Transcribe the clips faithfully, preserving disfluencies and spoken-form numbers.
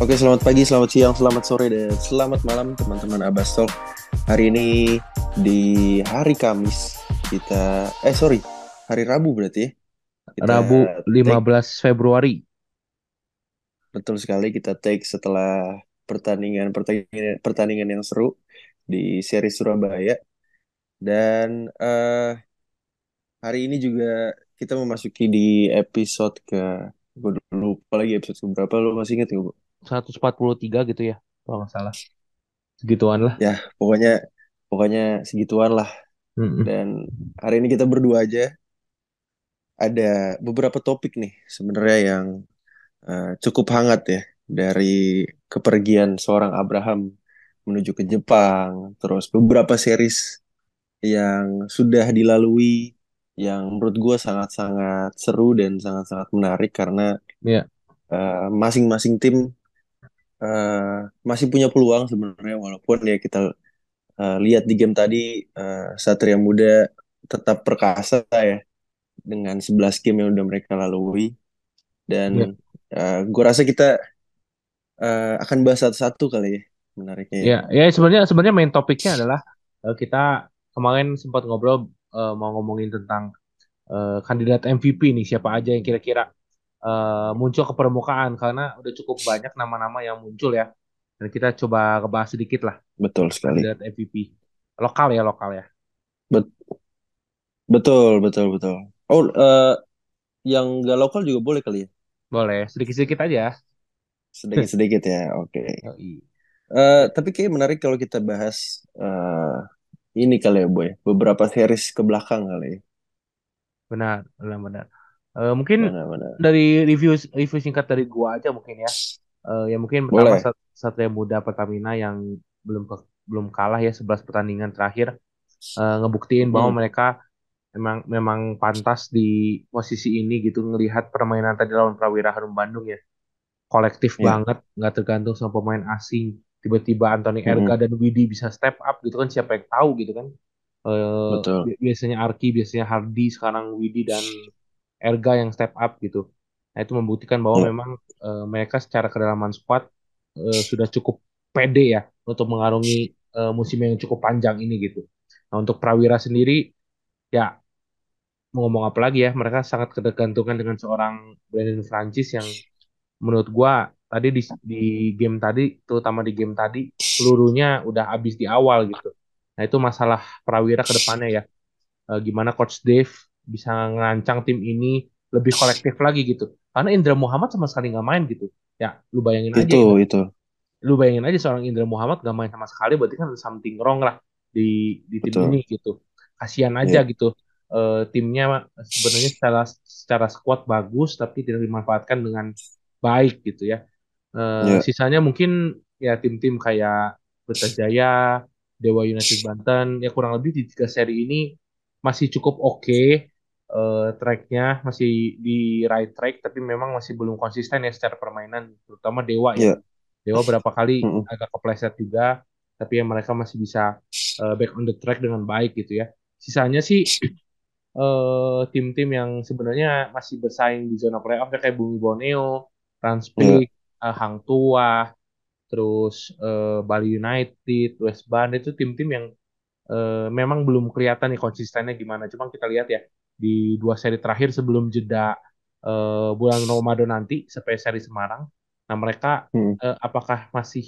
Oke, selamat pagi, selamat siang, selamat sore, dan selamat malam teman-teman Abastol. Hari ini di hari Kamis kita, eh sorry, hari Rabu berarti ya? Kita Rabu lima belas take. Februari. Betul sekali, kita take setelah pertandingan, pertandingan, pertandingan yang seru di seri Surabaya. Dan uh, hari ini juga kita memasuki di episode ke, gue lupa lagi episode keberapa, lo masih ingat ya Bu? seratus empat puluh tiga gitu ya, kalau nggak salah. Segituan lah. Ya, pokoknya pokoknya segituan lah. Mm-mm. Dan hari ini kita berdua aja. Ada beberapa topik nih sebenarnya yang uh, cukup hangat ya, dari kepergian seorang Abraham menuju ke Jepang, terus beberapa series yang sudah dilalui yang menurut gue sangat-sangat seru dan sangat-sangat menarik karena yeah. uh, masing-masing tim Uh, masih punya peluang sebenarnya, walaupun ya kita uh, lihat di game tadi uh, Satria Muda tetap perkasa ya dengan sebelas game yang udah mereka lalui, dan yeah. uh, gue rasa kita uh, akan bahas satu-satu kali ya, menariknya. Ya, yeah. yeah, sebenarnya sebenarnya main topiknya adalah uh, kita kemarin sempat ngobrol uh, mau ngomongin tentang uh, kandidat M V P nih, siapa aja yang kira-kira Uh, muncul ke permukaan, karena udah cukup banyak nama-nama yang muncul ya, dan kita coba bahas sedikit lah. Betul sekali. Lihat M V P lokal ya, lokal ya. Bet- betul, betul, betul. Oh, uh, yang nggak lokal juga boleh kali ya? Boleh, sedikit-sedikit aja. Sedikit-sedikit ya, oke. Okay. Oh, iya. uh, tapi kayaknya menarik kalau kita bahas uh, ini kali ya, Boy. Beberapa series ke belakang kali ya. Benar, benar-benar. Uh, mungkin mana, mana. dari review review singkat dari gua aja mungkin ya, uh, ya mungkin pertama Sat- Satria Muda Pertamina yang belum ke- belum kalah ya sebelas pertandingan terakhir, uh, ngebuktiin hmm. bahwa mereka memang memang pantas di posisi ini gitu, ngelihat permainan tadi lawan Prawira Bandung ya, kolektif yeah. banget, nggak tergantung sama pemain asing. Tiba-tiba Anthony Erga hmm. dan Widhi bisa step up gitu kan, siapa yang tahu gitu kan. Uh, bi- biasanya Arki, biasanya Hardi, sekarang Widhi dan Erga yang step up gitu. Nah, itu membuktikan bahwa hmm. memang uh, mereka secara kedalaman squad uh, sudah cukup pede ya untuk mengarungi uh, musim yang cukup panjang ini gitu. Nah, untuk Prawira sendiri ya mau ngomong apa lagi ya, mereka sangat ketergantungan dengan seorang Brandon Francis yang menurut gua tadi di, di game tadi, terutama di game tadi, pelurunya udah habis di awal gitu. Nah, itu masalah Prawira ke depannya ya. Uh, gimana Coach Dave bisa ngerancang tim ini lebih kolektif lagi gitu. Karena Indra Muhammad sama sekali nggak main gitu. Ya, lu bayangin itu, aja. Itu, itu. Lu bayangin aja seorang Indra Muhammad nggak main sama sekali, berarti kan something wrong lah di di tim Betul. ini gitu. Kasian aja yeah. gitu. E, timnya sebenarnya secara secara squad bagus, tapi tidak dimanfaatkan dengan baik gitu ya. E, yeah. Sisanya mungkin ya tim-tim kayak Betas Jaya, Dewa United Banten, ya kurang lebih di tiga seri ini masih cukup oke okay. Uh, tracknya masih di right track, tapi memang masih belum konsisten ya secara permainan, terutama Dewa yeah. ya. Dewa berapa kali mm-hmm. agak kepleset juga, tapi ya mereka masih bisa uh, back on the track dengan baik gitu ya. Sisanya sih uh, tim-tim yang sebenarnya masih bersaing di zona playoff kayak Bumi Borneo, Ranspik, yeah. uh, Hang Tuah, terus uh, Bali United West Band, itu tim-tim yang uh, memang belum kelihatan nih konsistennya gimana. Cuma kita lihat ya di dua seri terakhir sebelum jeda uh, bulan Ramadan nanti sampai seri Semarang. Nah, mereka hmm. uh, apakah masih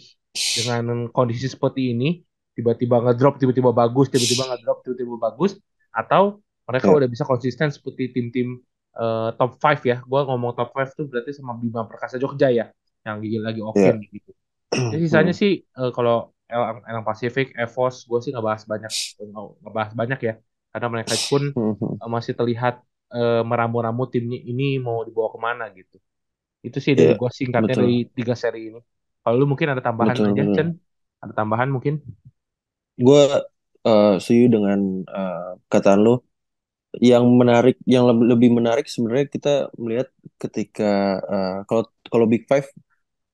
dengan kondisi seperti ini tiba-tiba ngedrop, tiba-tiba bagus, tiba-tiba ngedrop, tiba-tiba bagus, atau mereka yeah. udah bisa konsisten seperti tim-tim uh, top lima ya. Gua ngomong top lima tuh berarti sama Bima Perkasa Jogja ya, yang lagi oke yeah. gitu. Jadi sisanya hmm. sih uh, kalau Elang, Elang Pacific Evos gue sih nggak bahas banyak, nggak bahas banyak ya. Karena mereka pun uh, masih terlihat uh, meramu-ramu timnya ini mau dibawa kemana gitu. Itu sih dari yeah, gue singkatnya betul. dari tiga seri ini. Kalau lu mungkin ada tambahan betul, aja, betul. Chen? Ada tambahan mungkin? Gue uh, setuju dengan uh, kataan lu. Yang menarik, yang lebih menarik sebenarnya kita melihat ketika kalau uh, kalau Big Five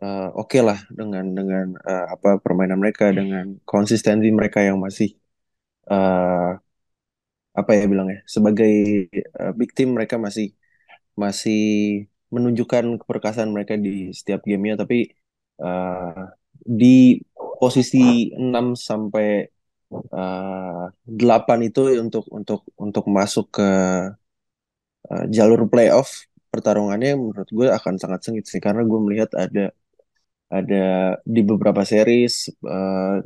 uh, oke okay lah dengan dengan uh, apa permainan mereka, dengan konsistensi mereka yang masih uh, apa ya bilangnya, sebagai uh, big team mereka masih masih menunjukkan keperkasaan mereka di setiap gamenya. Tapi uh, di posisi enam sampai delapan uh, itu untuk untuk untuk masuk ke uh, jalur playoff, pertarungannya menurut gue akan sangat sengit sih, karena gue melihat ada ada di beberapa series uh,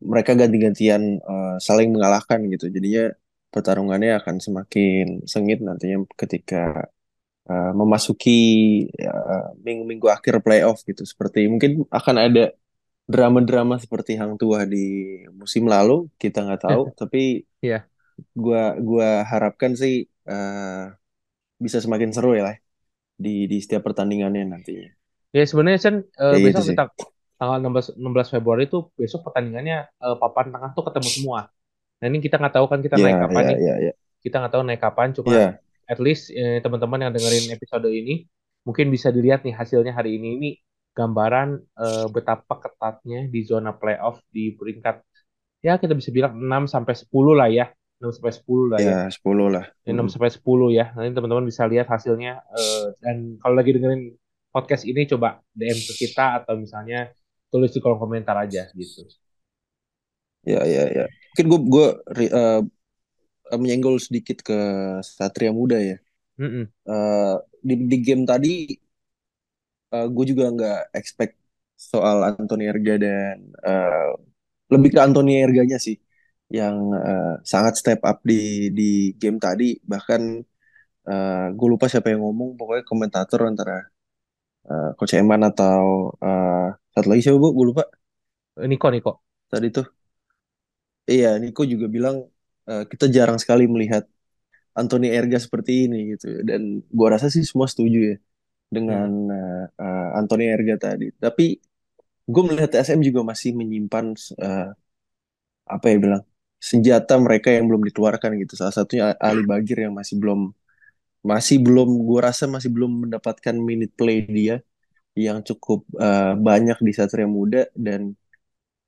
mereka ganti-gantian uh, saling mengalahkan gitu. Jadinya pertarungannya akan semakin sengit nantinya ketika uh, memasuki uh, minggu-minggu akhir playoff gitu. Seperti mungkin akan ada drama-drama seperti Hang Tuah di musim lalu, kita nggak tahu. Tapi yeah, gua gua harapkan sih uh, bisa semakin seru ya lah di di setiap pertandingannya nantinya. Ya sebenarnya Cen, uh, ya, besok kita tanggal enam belas Februari itu besok pertandingannya uh, papan tengah tuh ketemu semua. Nah ini kita nggak tahu kan kita yeah, naik kapan yeah, nih. Yeah, yeah. Kita nggak tahu naik kapan, cuma yeah, at least eh, teman-teman yang dengerin episode ini mungkin bisa dilihat nih hasilnya hari ini. Ini gambaran eh, betapa ketatnya di zona playoff di peringkat ya kita bisa bilang enam sampai sepuluh lah ya. enam sampai sepuluh lah ya. Ya, sepuluh lah. enam sampai sepuluh ya. Nanti teman-teman bisa lihat hasilnya uh, dan kalau lagi dengerin podcast ini coba D M ke kita atau misalnya tulis di kolom komentar aja gitu. Ya, ya, ya. Mungkin gue gue uh, menyenggol sedikit ke Satria Muda ya. Mm-mm. Uh, di, di game tadi uh, gue juga nggak expect soal Anthony Erga dan uh, lebih ke Anthony Erganya sih, yang uh, sangat step up di di game tadi. Bahkan uh, gue lupa siapa yang ngomong, pokoknya komentator antara uh, Coach Eman atau uh, satu lagi siapa, bu gue lupa. Niko Niko tadi tuh, iya Niko juga bilang uh, kita jarang sekali melihat Anthony Erga seperti ini gitu. Dan gue rasa sih semua setuju ya dengan hmm. uh, uh, Anthony Erga tadi. Tapi gue melihat T S M juga masih menyimpan uh, apa ya bilang senjata mereka yang belum dikeluarkan gitu. Salah satunya Ali Bagir yang masih belum masih belum gue rasa masih belum mendapatkan minute play dia yang cukup uh, banyak di Satria Muda. Dan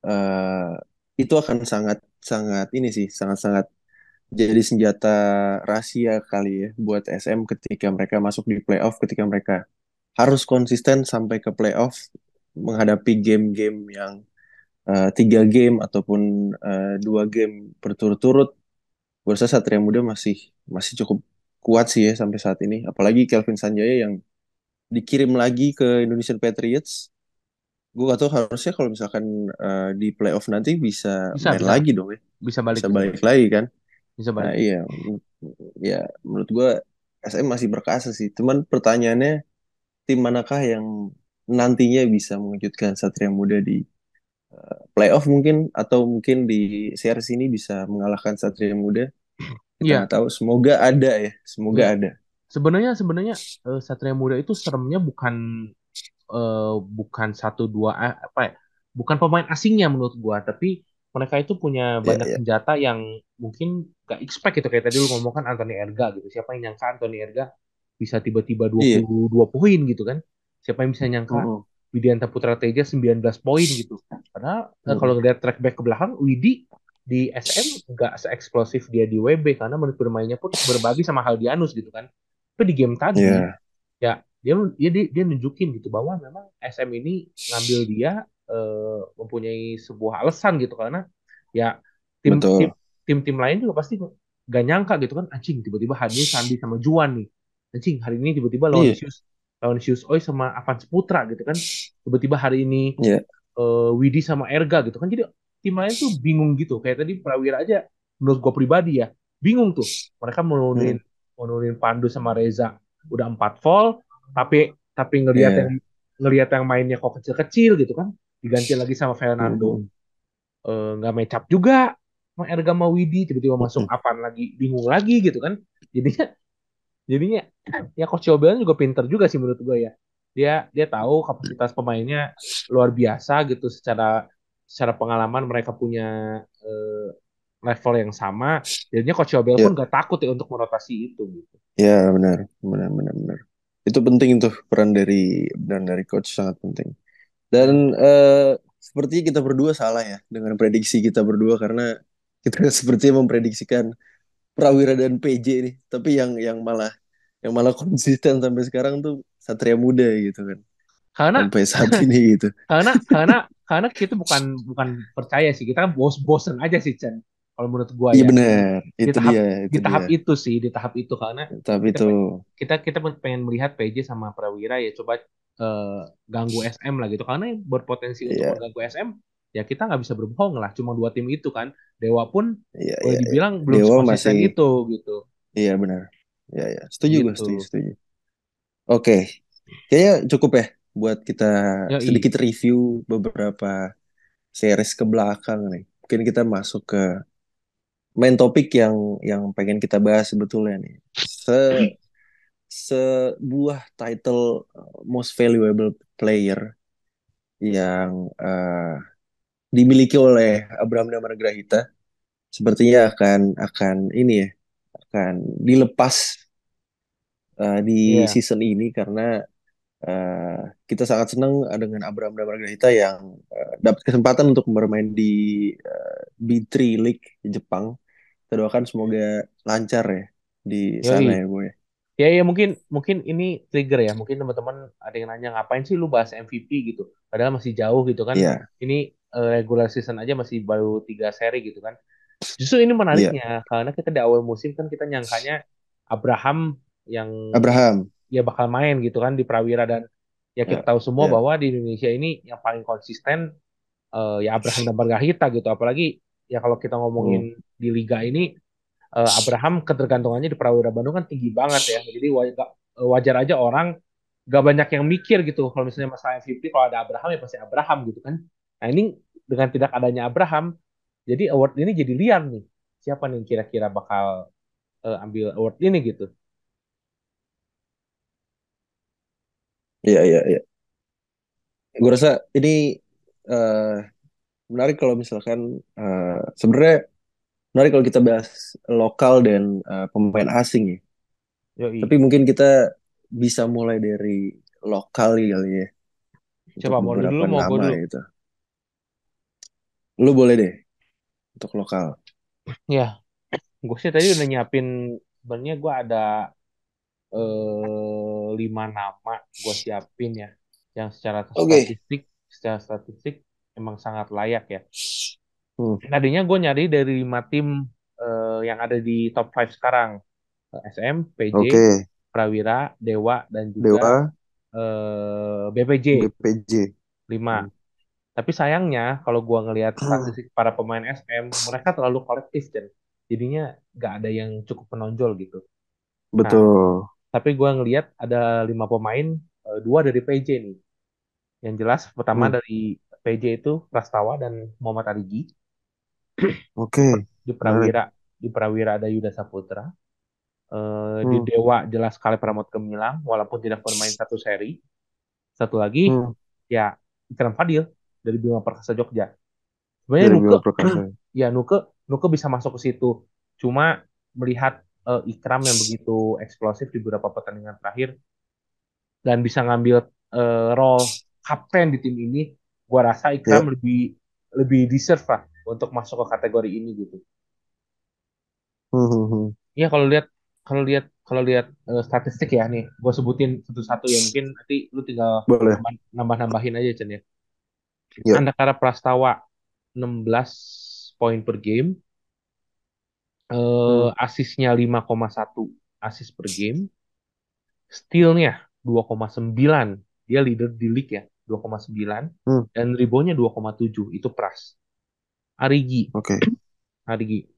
uh, itu akan sangat sangat ini sih sangat sangat jadi senjata rahasia kali ya buat S M ketika mereka masuk di playoff, ketika mereka harus konsisten sampai ke playoff menghadapi game-game yang Uh, tiga game ataupun uh, dua game berturut-turut. Gue rasa Satria Muda masih masih cukup kuat sih ya sampai saat ini. Apalagi Kelvin Sanjaya yang dikirim lagi ke Indonesian Patriots. Gue gak tahu harusnya kalau misalkan uh, di playoff nanti bisa, bisa main bisa. lagi dong ya. Bisa balik, bisa balik lagi kan. Bisa balik. Nah, iya, ya menurut gue S M masih berkasa sih. Cuman pertanyaannya tim manakah yang nantinya bisa mewujudkan Satria Muda di playoff mungkin, atau mungkin di series ini bisa mengalahkan Satria Muda. Kita yeah. tahu, semoga ada ya, semoga yeah. ada. Sebenarnya sebenarnya uh, Satria Muda itu seremnya bukan uh, bukan satu dua apa ya, bukan pemain asingnya menurut gua, tapi mereka itu punya banyak yeah, yeah. senjata yang mungkin gak expect gitu. Kayak tadi lu ngomong kan Anthony Erga gitu. Siapa yang nyangka Anthony Erga bisa tiba-tiba dua puluh dua yeah. poin gitu kan? Siapa yang bisa nyangka? Uh-huh. Widianta Putra Teja sembilan belas poin gitu. Karena hmm. kalau ngelihat track back ke belakang, Widhi di S M nggak se-eksplosif dia di W B karena menurut bermainnya pun berbagi sama Haldianus gitu kan. Tapi di game tadi yeah. ya dia, dia dia nunjukin gitu bahwa memang S M ini ngambil dia eh, mempunyai sebuah alasan gitu, karena ya tim tim, tim tim lain juga pasti gak nyangka gitu kan, anjing tiba-tiba hari ini Sandi sama Juan nih. Anjing hari ini tiba-tiba lawan yeah. lawan Sius Oi sama Avan Seputra gitu kan, tiba-tiba hari ini yeah. uh, Widhi sama Erga gitu kan. Jadi tim lain tuh bingung gitu. Kayak tadi Prawira aja menurut gue pribadi ya bingung tuh, mereka menurunin hmm. menurunin Pandu sama Reza udah empat volt, tapi tapi ngelihat yeah. yang ngelihat yang mainnya kok kecil-kecil gitu kan, diganti lagi sama Fernando nggak hmm. uh, match up juga sama Erga sama Widhi, tiba-tiba masuk hmm. Avan lagi, bingung lagi gitu kan. Jadinya Jadinya ya Coach Youbel juga pinter juga sih menurut gue ya. Dia dia tahu kapasitas pemainnya luar biasa gitu, secara secara pengalaman mereka punya eh, level yang sama. Jadinya Coach Youbel yeah. pun gak takut ya untuk merotasi itu gitu. Iya yeah, benar benar benar benar. Itu penting tuh, peran dari dan dari coach sangat penting. Dan uh, sepertinya kita berdua salah ya dengan prediksi kita berdua, karena kita sepertinya memprediksikan Prawira dan P J nih, tapi yang yang malah yang malah konsisten sampai sekarang tuh Satria Muda gitu kan. Karena sampai saat ini gitu. Karena karena karena kita bukan bukan percaya sih, kita kan bosen aja sih, Chan. Kalau menurut gua ya. Iya benar. Itu tahap, dia. Itu di tahap dia. itu sih, di tahap itu karena tahap kita, itu. kita kita pengen melihat P J sama Prawira ya coba uh, ganggu S M lah gitu, karena berpotensi yeah. untuk mengganggu S M. Ya kita nggak bisa berbohong lah, cuma dua tim itu kan. Dewa pun ya, boleh ya, dibilang ya. belum konsisten masih... itu gitu. Iya benar. Iya ya, setuju gitu. Gue setuju, setuju. Oke. Kayaknya cukup ya buat kita Yoi. sedikit review beberapa series ke belakang nih. Mungkin kita masuk ke main topik yang yang pengen kita bahas sebetulnya nih. Se sebuah title most valuable player yang uh, dimiliki oleh Abraham Damar Grahita, sepertinya akan akan ini ya akan dilepas uh, di yeah. season ini, karena uh, kita sangat senang dengan Abraham Damar Grahita yang uh, dapat kesempatan untuk bermain di uh, B tiga League di Jepang. Kita doakan semoga lancar ya di Yoi. sana ya Bu ya. Ya ya mungkin mungkin ini trigger ya, mungkin teman-teman ada yang nanya ngapain sih lu bahas M V P gitu, padahal masih jauh gitu kan. Yeah. Ini uh, regular season aja masih baru tiga seri gitu kan. Justru ini menariknya yeah. karena kita di awal musim kan kita nyangkanya Abraham yang Abraham ya bakal main gitu kan di Prawira, dan ya kita yeah. tahu semua yeah. bahwa di Indonesia ini yang paling konsisten uh, ya Abraham Damar Grahita gitu, apalagi ya kalau kita ngomongin mm. di liga ini. Uh, Abraham ketergantungannya di Prawira Bandung kan tinggi banget ya, jadi wajar, wajar aja orang gak banyak yang mikir gitu kalau misalnya masalah M V P, kalau ada Abraham ya pasti Abraham gitu kan. Nah ini dengan tidak adanya Abraham, jadi award ini jadi liar nih, siapa nih kira-kira bakal uh, ambil award ini gitu. Iya iya iya gue rasa ini uh, menarik kalau misalkan uh, sebenarnya menarik kalau kita bahas lokal dan uh, pemain asing ya. Yoi. Tapi mungkin kita bisa mulai dari lokal kali ya. Coba mau dulu mau gue dulu. Gitu. Lu boleh deh untuk lokal. Ya, gue sih tadi udah nyiapin. Sebenarnya gue ada eh, lima nama gue siapin ya, yang secara okay. statistik, secara statistik emang sangat layak ya. Tadinya gue nyari dari lima tim uh, yang ada di top lima sekarang. S M, P J, okay. Prawira, Dewa, dan juga Dewa. Uh, B P J. B P J. lima. Hmm. Tapi sayangnya kalau gue ngelihat statistik para pemain S M, mereka terlalu kolektif, Jen. Jadinya nggak ada yang cukup menonjol gitu. Betul. Nah, tapi gue ngelihat ada lima pemain, uh, dua dari P J nih. Yang jelas pertama hmm. dari P J itu Rastawa dan Muhammad Arighi. Oke. Okay. Di Prawira, di Prawira ada Yuda Saputra. Uh, hmm. Di Dewa jelas Kaleb Pramod Gemilang, walaupun tidak bermain satu seri. Satu lagi, hmm. ya Ikrar Fadil dari Bima Perkasa Jogja. Sebenarnya Nuka, ya Nuka, Nuka bisa masuk ke situ. Cuma melihat uh, Ikram yang begitu eksplosif di beberapa pertandingan terakhir dan bisa ngambil uh, role kapten di tim ini, gue rasa Ikram yeah. lebih lebih deserve lah untuk masuk ke kategori ini gitu. Iya mm-hmm. yeah, kalau lihat kalau lihat kalau lihat uh, statistik ya nih, gue sebutin satu-satu ya, mungkin nanti lu tinggal nambah-nambahin aja Chen ya. Yeah. Antara Prastawa enam belas poin per game, uh, mm. asisnya lima koma satu asis per game, stealnya dua koma sembilan, dia leader di league ya. dua koma sembilan hmm. dan ribonya dua koma tujuh itu Pras. Arighi. Oke. Okay. Arighi.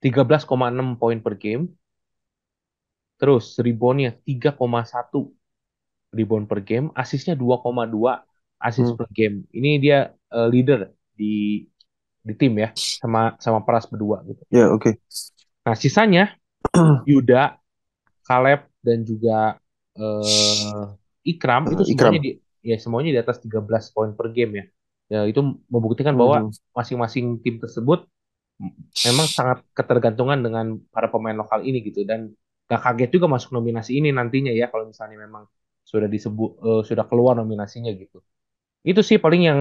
tiga belas koma enam poin per game. Terus ribonya tiga koma satu ribon per game, asisnya dua koma dua asis hmm. per game. Ini dia uh, leader di di tim ya, sama sama Pras berdua gitu. Ya, yeah, oke. Okay. Nah, sisanya Yuda, Kaleb dan juga uh, Ikram itu Ikram. semuanya di ya semuanya di atas tiga belas poin per game ya. Ya itu membuktikan bahwa hmm. masing-masing tim tersebut memang sangat ketergantungan dengan para pemain lokal ini gitu, dan gak kaget juga masuk nominasi ini nantinya ya, kalau misalnya memang sudah disebut uh, sudah keluar nominasinya gitu. Itu sih paling yang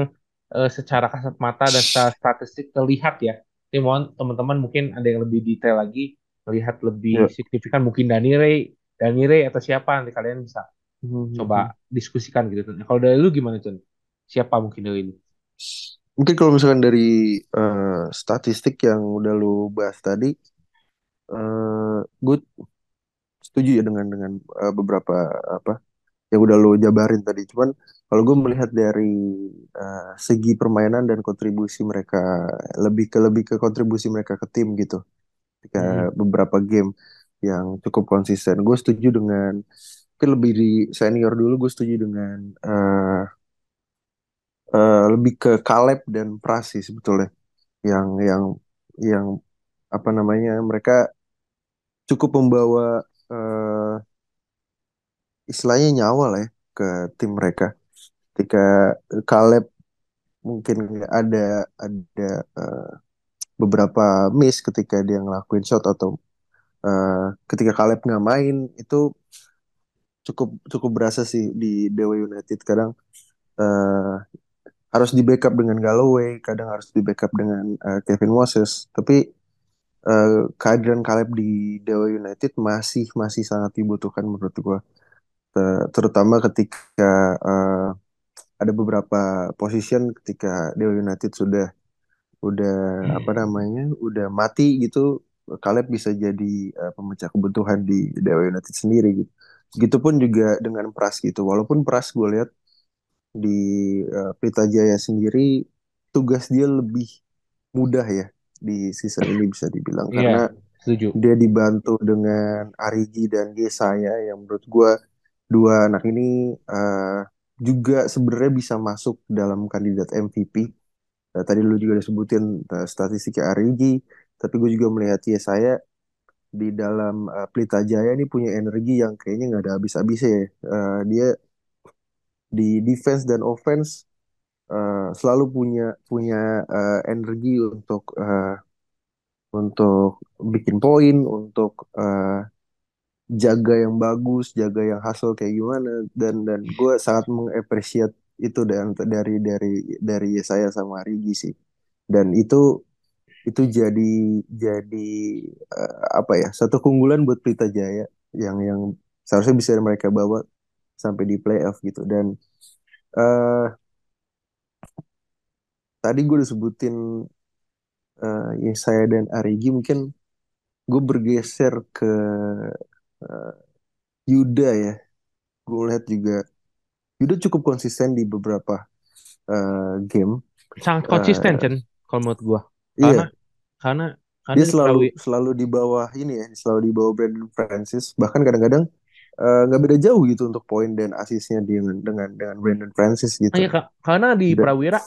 uh, secara kasat mata dan secara statistik terlihat ya. Jadi mohon teman-teman mungkin ada yang lebih detail lagi, melihat lebih yeah. signifikan mungkin Danny Ray, Danny Ray atau siapa nanti kalian bisa mm-hmm. coba diskusikan gitu. Nah, kalau dari lu gimana Cun? Siapa mungkin dari lu? Mungkin kalau misalkan dari uh, statistik yang udah lu bahas tadi, uh, gue setuju ya dengan dengan uh, beberapa apa yang udah lu jabarin tadi. Cuman kalau gue melihat dari uh, segi permainan dan kontribusi mereka, lebih ke lebih ke kontribusi mereka ke tim gitu, ketika hmm. beberapa game yang cukup konsisten. Gue setuju dengan mungkin lebih di senior dulu. Gue setuju dengan uh, Uh, lebih ke Kaleb dan Prasi sebetulnya, yang yang yang apa namanya, mereka cukup membawa uh, istilahnya nyawa lah ya ke tim mereka. Ketika Kaleb mungkin ada ada uh, beberapa miss ketika dia ngelakuin shot, atau uh, ketika Kaleb nggak main, itu cukup cukup berasa sih di Dewa United. Kadang uh, harus di backup dengan Galloway, kadang harus di backup dengan uh, Kevin Moses. Tapi uh, kehadiran Kaleb di Dewa United masih masih sangat dibutuhkan menurut gue. Ter- terutama ketika uh, ada beberapa position ketika Dewa United sudah udah hmm. apa namanya udah mati gitu, Kaleb bisa jadi uh, pemecah kebutuhan di Dewa United sendiri gitu. Begitupun juga dengan Pras gitu. Walaupun Pras gue lihat di uh, Pelita Jaya sendiri tugas dia lebih mudah ya di season ini bisa dibilang, yeah, karena setuju. Dia dibantu dengan Arigi dan Yesaya yang menurut gue dua anak ini uh, juga sebenarnya bisa masuk dalam kandidat M V P. Uh, tadi lu juga udah sebutin uh, statistiknya Arigi, tapi gue juga melihat Yesaya di dalam uh, Pelita Jaya ini punya energi yang kayaknya nggak ada habis-habisnya ya. Uh, dia di defense dan offense uh, selalu punya punya uh, energi untuk uh, untuk bikin poin, untuk uh, jaga yang bagus, jaga yang hustle kayak gimana, dan dan gue sangat mengapresiasi itu dan dari dari dari Yesaya sama Rigi sih. Dan itu itu jadi jadi uh, apa ya, satu keunggulan buat Pelita Jaya yang yang seharusnya bisa mereka bawa sampai di playoff gitu. Dan uh, tadi gue udah sebutin uh, Yesaya dan Arigi. Mungkin gue bergeser ke uh, Yuda ya. Gue lihat juga Yuda cukup konsisten di beberapa uh, game. Sangat konsisten uh, Chen, kalau menurut gue. Karena, iya. karena karena dia selalu diketahui. selalu di bawah ini ya, selalu di bawah Brandon Francis. Bahkan kadang-kadang nggak uh, beda jauh gitu untuk poin dan asisnya dengan dengan dengan Brandon Francis gitu. Iya, Kak. Karena di dan, Prawira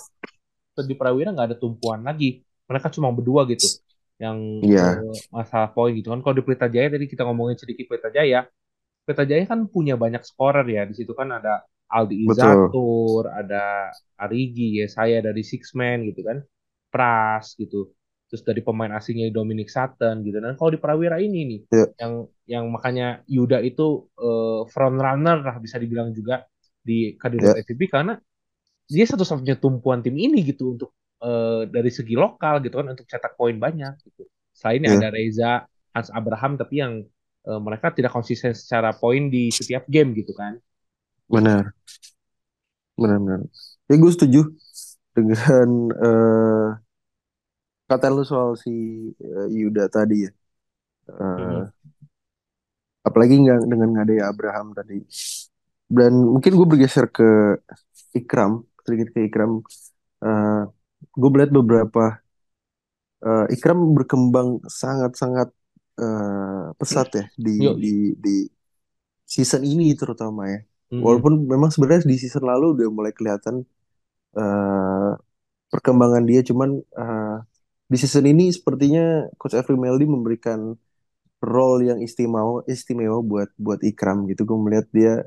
di Prawira nggak ada tumpuan lagi. Mereka cuma berdua gitu yang yeah. uh, masalah poin gitu kan. Kalau di Pelita Jaya tadi kita ngomongin sedikit Pelita Jaya. Pelita Jaya kan punya banyak skorer ya. Di situ kan ada Aldi Izatur, betul, ada Arigi, Yesaya dari Six Man gitu kan, Pras gitu. Terus dari pemain asingnya Dominic Sutton gitu. Dan kalau di Prawira ini nih, yeah. yang yang makanya Yuda itu uh, front runner lah bisa dibilang juga di kandidat yeah. M V P, karena dia satu-satunya tumpuan tim ini gitu untuk uh, dari segi lokal gitu kan, untuk cetak poin banyak gitu. Selainnya yeah. ada Reza, Hans Abraham, tapi yang uh, mereka tidak konsisten secara poin di setiap game gitu kan. Benar. Benar-benar. Ya gue setuju dengan uh... kata lu soal si uh, Yuda tadi ya, uh, hmm. apalagi nggak dengan nggak ada Abraham tadi. Dan mungkin gue bergeser ke Ikram, sedikit ke Ikram. Uh, gue melihat beberapa uh, Ikram berkembang sangat-sangat uh, pesat ya di, di di season ini terutama ya. Hmm. Walaupun memang sebenarnya di season lalu udah mulai kelihatan uh, perkembangan dia, cuman uh, di season ini sepertinya Coach Every Meldi memberikan role yang istimewa istimewa buat buat Ikram gitu. Gue melihat dia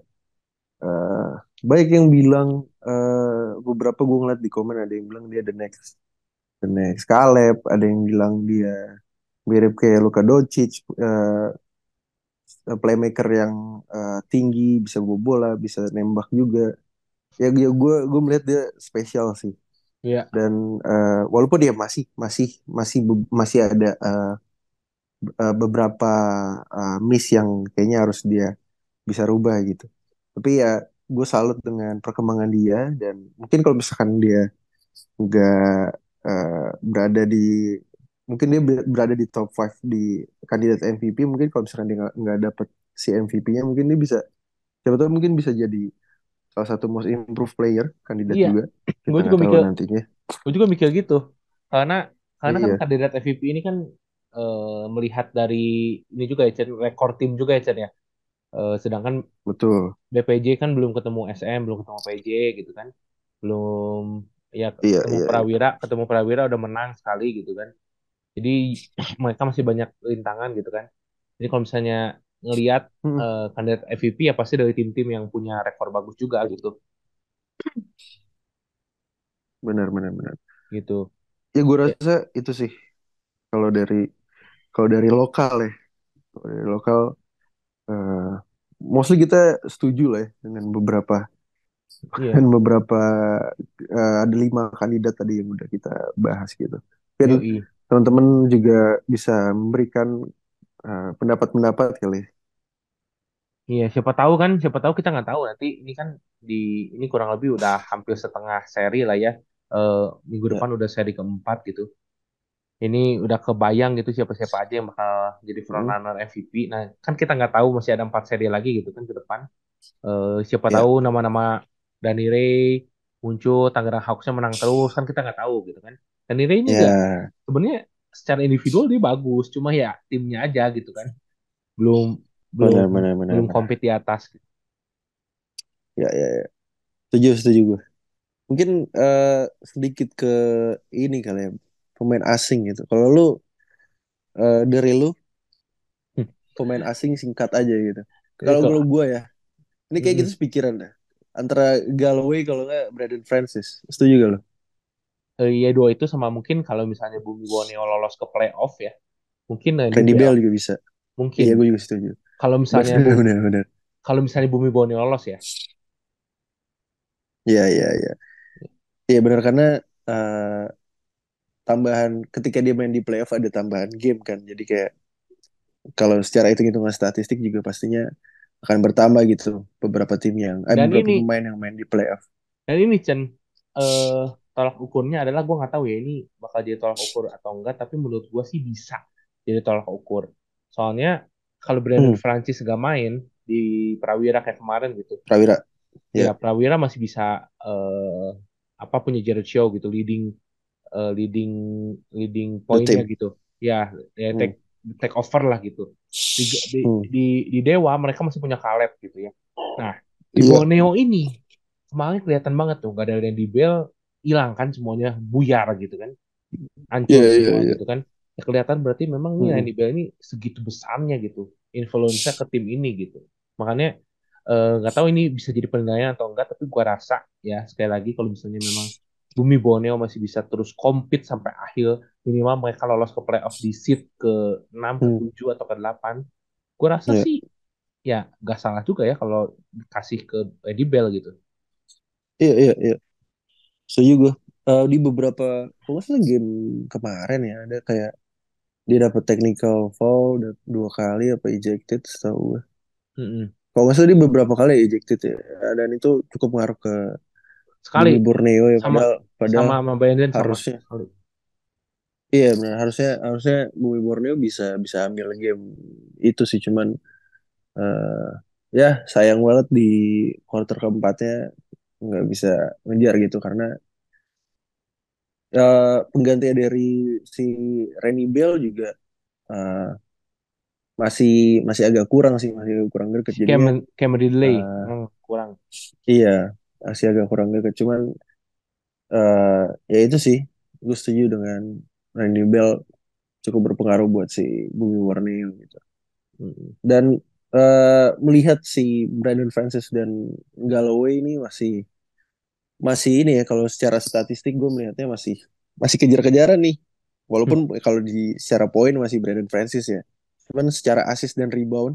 uh, baik yang bilang uh, beberapa gue ngeliat di komen ada yang bilang dia the next the next Kaleb, ada yang bilang dia mirip kayak Luka Doncic, uh, playmaker yang uh, tinggi, bisa bawa bola, bisa nembak juga. Ya, ya gue gue melihat dia spesial sih. Iya. Dan uh, walaupun dia masih masih masih masih ada uh, uh, beberapa uh, miss yang kayaknya harus dia bisa rubah gitu. Tapi ya gue salut dengan perkembangan dia, dan mungkin kalau misalkan dia nggak uh, berada di mungkin dia berada di top lima di kandidat M V P, mungkin kalau misalkan dia nggak dapet si M V P-nya, mungkin dia bisa siapa tahu mungkin bisa jadi salah satu most improved player kandidat iya. juga. Gue juga mikir nantinya. Gue juga mikir gitu karena karena iya. kan kandidat M V P ini kan e, melihat dari ini juga ya, Chan, rekor tim juga ya, Chan, ya. E, sedangkan betul. D P J kan belum ketemu S M, belum ketemu P J gitu kan, belum ya ketemu iya, iya. Prawira, ketemu Prawira udah menang sekali gitu kan. Jadi mereka masih banyak rintangan gitu kan. Jadi kalau misalnya ngelihat hmm. uh, kandidat M V P ya pasti dari tim-tim yang punya rekor bagus juga gitu. Benar, benar, benar. Gitu. Ya gue rasa ya. Itu sih. Kalau dari kalau dari lokal ya, kalau dari lokal, uh, mostly kita setuju lah ya dengan beberapa yeah. dengan beberapa uh, ada lima kandidat tadi yang udah kita bahas gitu. Jadi teman-teman juga bisa memberikan uh, pendapat-pendapat kali. Iya, siapa tahu kan, siapa tahu kita nggak tahu nanti ini kan di ini kurang lebih udah hampir setengah seri lah ya. Uh, minggu depan ya. Udah seri keempat gitu. Ini udah kebayang gitu siapa-siapa aja yang bakal jadi front runner hmm. M V P. Nah, kan kita nggak tahu masih ada empat seri lagi gitu kan ke depan. Uh, siapa ya. Tahu nama-nama Danny Ray muncul, Tangerang Hawks-nya menang terus kan kita nggak tahu gitu kan. Dan Ray ini yeah. juga sebenarnya secara individual dia bagus, cuma ya timnya aja gitu kan belum belum benar, benar, benar, belum kompet di atas. Ya ya ya, setuju setuju gue. Mungkin uh, sedikit ke ini kali ya, pemain asing gitu. Kalau lu uh, dari lu pemain asing singkat aja gitu. Kalau kalau gue ya, ini kayak hmm. gitu sepikiran dah antara Galloway kalau nggak Brandon Francis, setuju gak lu? Iya, dua itu sama mungkin kalau misalnya Bumi Borneo lolos ke playoff ya. Mungkin Randy Bell juga bisa. Mungkin. Iya, gue juga setuju. Kalau misalnya benar-benar. Kalau misalnya Bumi Borneo lolos ya. Iya, iya, iya. Iya benar karena uh, tambahan ketika dia main di playoff ada tambahan game kan. Jadi kayak kalau secara hitung-hitungan statistik juga pastinya akan bertambah gitu beberapa tim yang ada beberapa ini, pemain yang main di playoff. Dan ini Chen uh, tolak ukurnya adalah gue nggak tahu ya ini bakal jadi tolak ukur atau enggak, tapi menurut gue sih bisa jadi tolak ukur. Soalnya kalau Brandon hmm. Francis gak main di Prawira kayak kemarin gitu. Prawira. Ya yeah. Prawira masih bisa uh, apa punya Jared Shaw gitu leading uh, leading leading poinnya gitu. Ya, ya take hmm. take over lah gitu. Di di, hmm. di di Dewa mereka masih punya Kaleb gitu ya. Nah di yeah. Borneo ini kemarin kelihatan banget tuh gak ada Randy Bell, hilang kan semuanya, buyar gitu kan, hancur yeah, semua yeah, gitu yeah. kan. Ya, kelihatan berarti memang nih hmm. Randy Bell ini segitu besarnya gitu, influence-nya ke tim ini gitu. Makanya nggak eh, tahu ini bisa jadi penilaian atau enggak, tapi gua rasa ya sekali lagi kalau misalnya memang Bumi Borneo masih bisa terus compete sampai akhir, minimal mereka lolos ke playoff di seed ke enam, hmm. ke tujuh atau ke delapan. Gua rasa yeah. sih ya nggak salah juga ya kalau dikasih ke Randy Bell gitu. Iya yeah, iya yeah, iya. Yeah. So juga uh, di beberapa kalau misalnya game kemarin ya ada kayak dia dapat technical foul dan dua kali apa ejected setahu gue. Mm-hmm. Kalau nggak salah dia beberapa kali ejected ya, dan itu cukup ngaruh ke sekali Borneo ya padahal padahal sama Brandon harusnya. Sama. Iya benar harusnya harusnya Bumi Borneo bisa bisa ambil game itu sih, cuman uh, ya sayang banget di quarter keempatnya nggak bisa ngejar gitu karena uh, pengganti dari si Randy Bell juga uh, masih masih agak kurang sih, masih agak kurang greget jadinya kayak delay uh, kurang iya masih agak kurang greget cuman uh, ya itu sih gue setuju dengan Randy Bell cukup berpengaruh buat si Bumi Borneo gitu. Dan uh, melihat si Brandon Francis dan Galloway ini masih masih ini ya, kalau secara statistik gue melihatnya masih masih kejar-kejaran nih, walaupun hmm. kalau di secara poin masih Brandon Francis ya, cuman secara assist dan rebound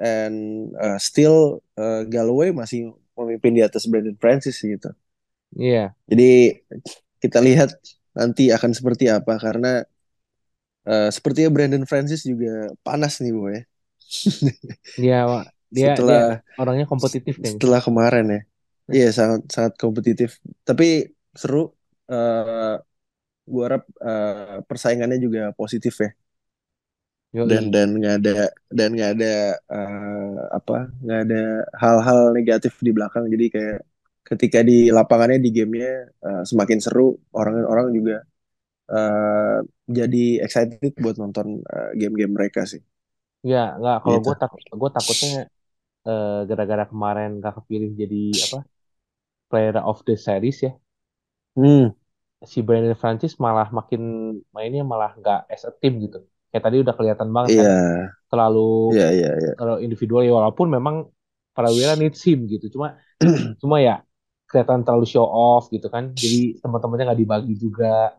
and uh, still uh, Galloway masih memimpin di atas Brandon Francis gitu. Iya. Yeah. Jadi kita lihat nanti akan seperti apa, karena uh, sepertinya Brandon Francis juga panas nih, Boy. Iya, Pak. Dia, setelah, dia orangnya kompetitif kan. Setelah kemarin ya. Iya, yeah, sangat sangat kompetitif. Tapi seru. Uh, gue harap uh, persaingannya juga positif ya. Yoi. Dan dan nggak ada dan nggak ada uh, apa nggak ada hal-hal negatif di belakang. Jadi kayak ketika di lapangannya, di gamenya uh, semakin seru, orang-orang juga uh, jadi excited buat nonton uh, game-game mereka sih. Ya nggak, kalau gitu. gue tak gue takutnya uh, gara-gara kemarin nggak kepilih jadi apa player of the series ya. Hmm. Si Brandon Francis malah makin mainnya malah nggak as a team gitu. Kayak tadi udah kelihatan banget yeah. kan. Terlalu yeah, yeah, yeah. kalau individual ya, walaupun memang Prawira needs him gitu. Cuma cuma ya kelihatan terlalu show off gitu kan. Jadi teman-temannya nggak dibagi juga.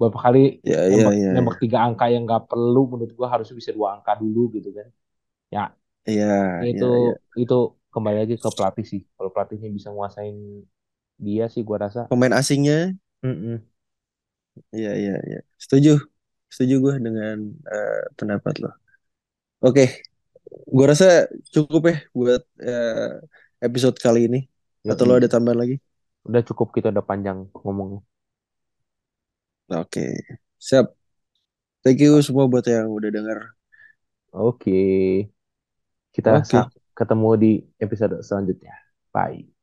Beberapa kali yeah, yeah, nembak, yeah, nembak tiga angka yang nggak perlu, menurut gua harusnya bisa dua angka dulu gitu kan. Ya. Yeah, itu yeah, yeah. itu kembali lagi ke pelatih sih. Kalau pelatihnya bisa nguasain dia sih, gue rasa pemain asingnya. Iya iya iya setuju setuju gue dengan uh, pendapat lo. Oke, okay. Gue rasa cukup ya buat uh, episode kali ini. Yep. Atau lo ada tambahan lagi? Udah cukup, kita udah panjang ngomongnya. Oke, okay. Siap. Thank you semua buat yang udah denger. Oke, okay. Kita okay. ketemu di episode selanjutnya. Bye.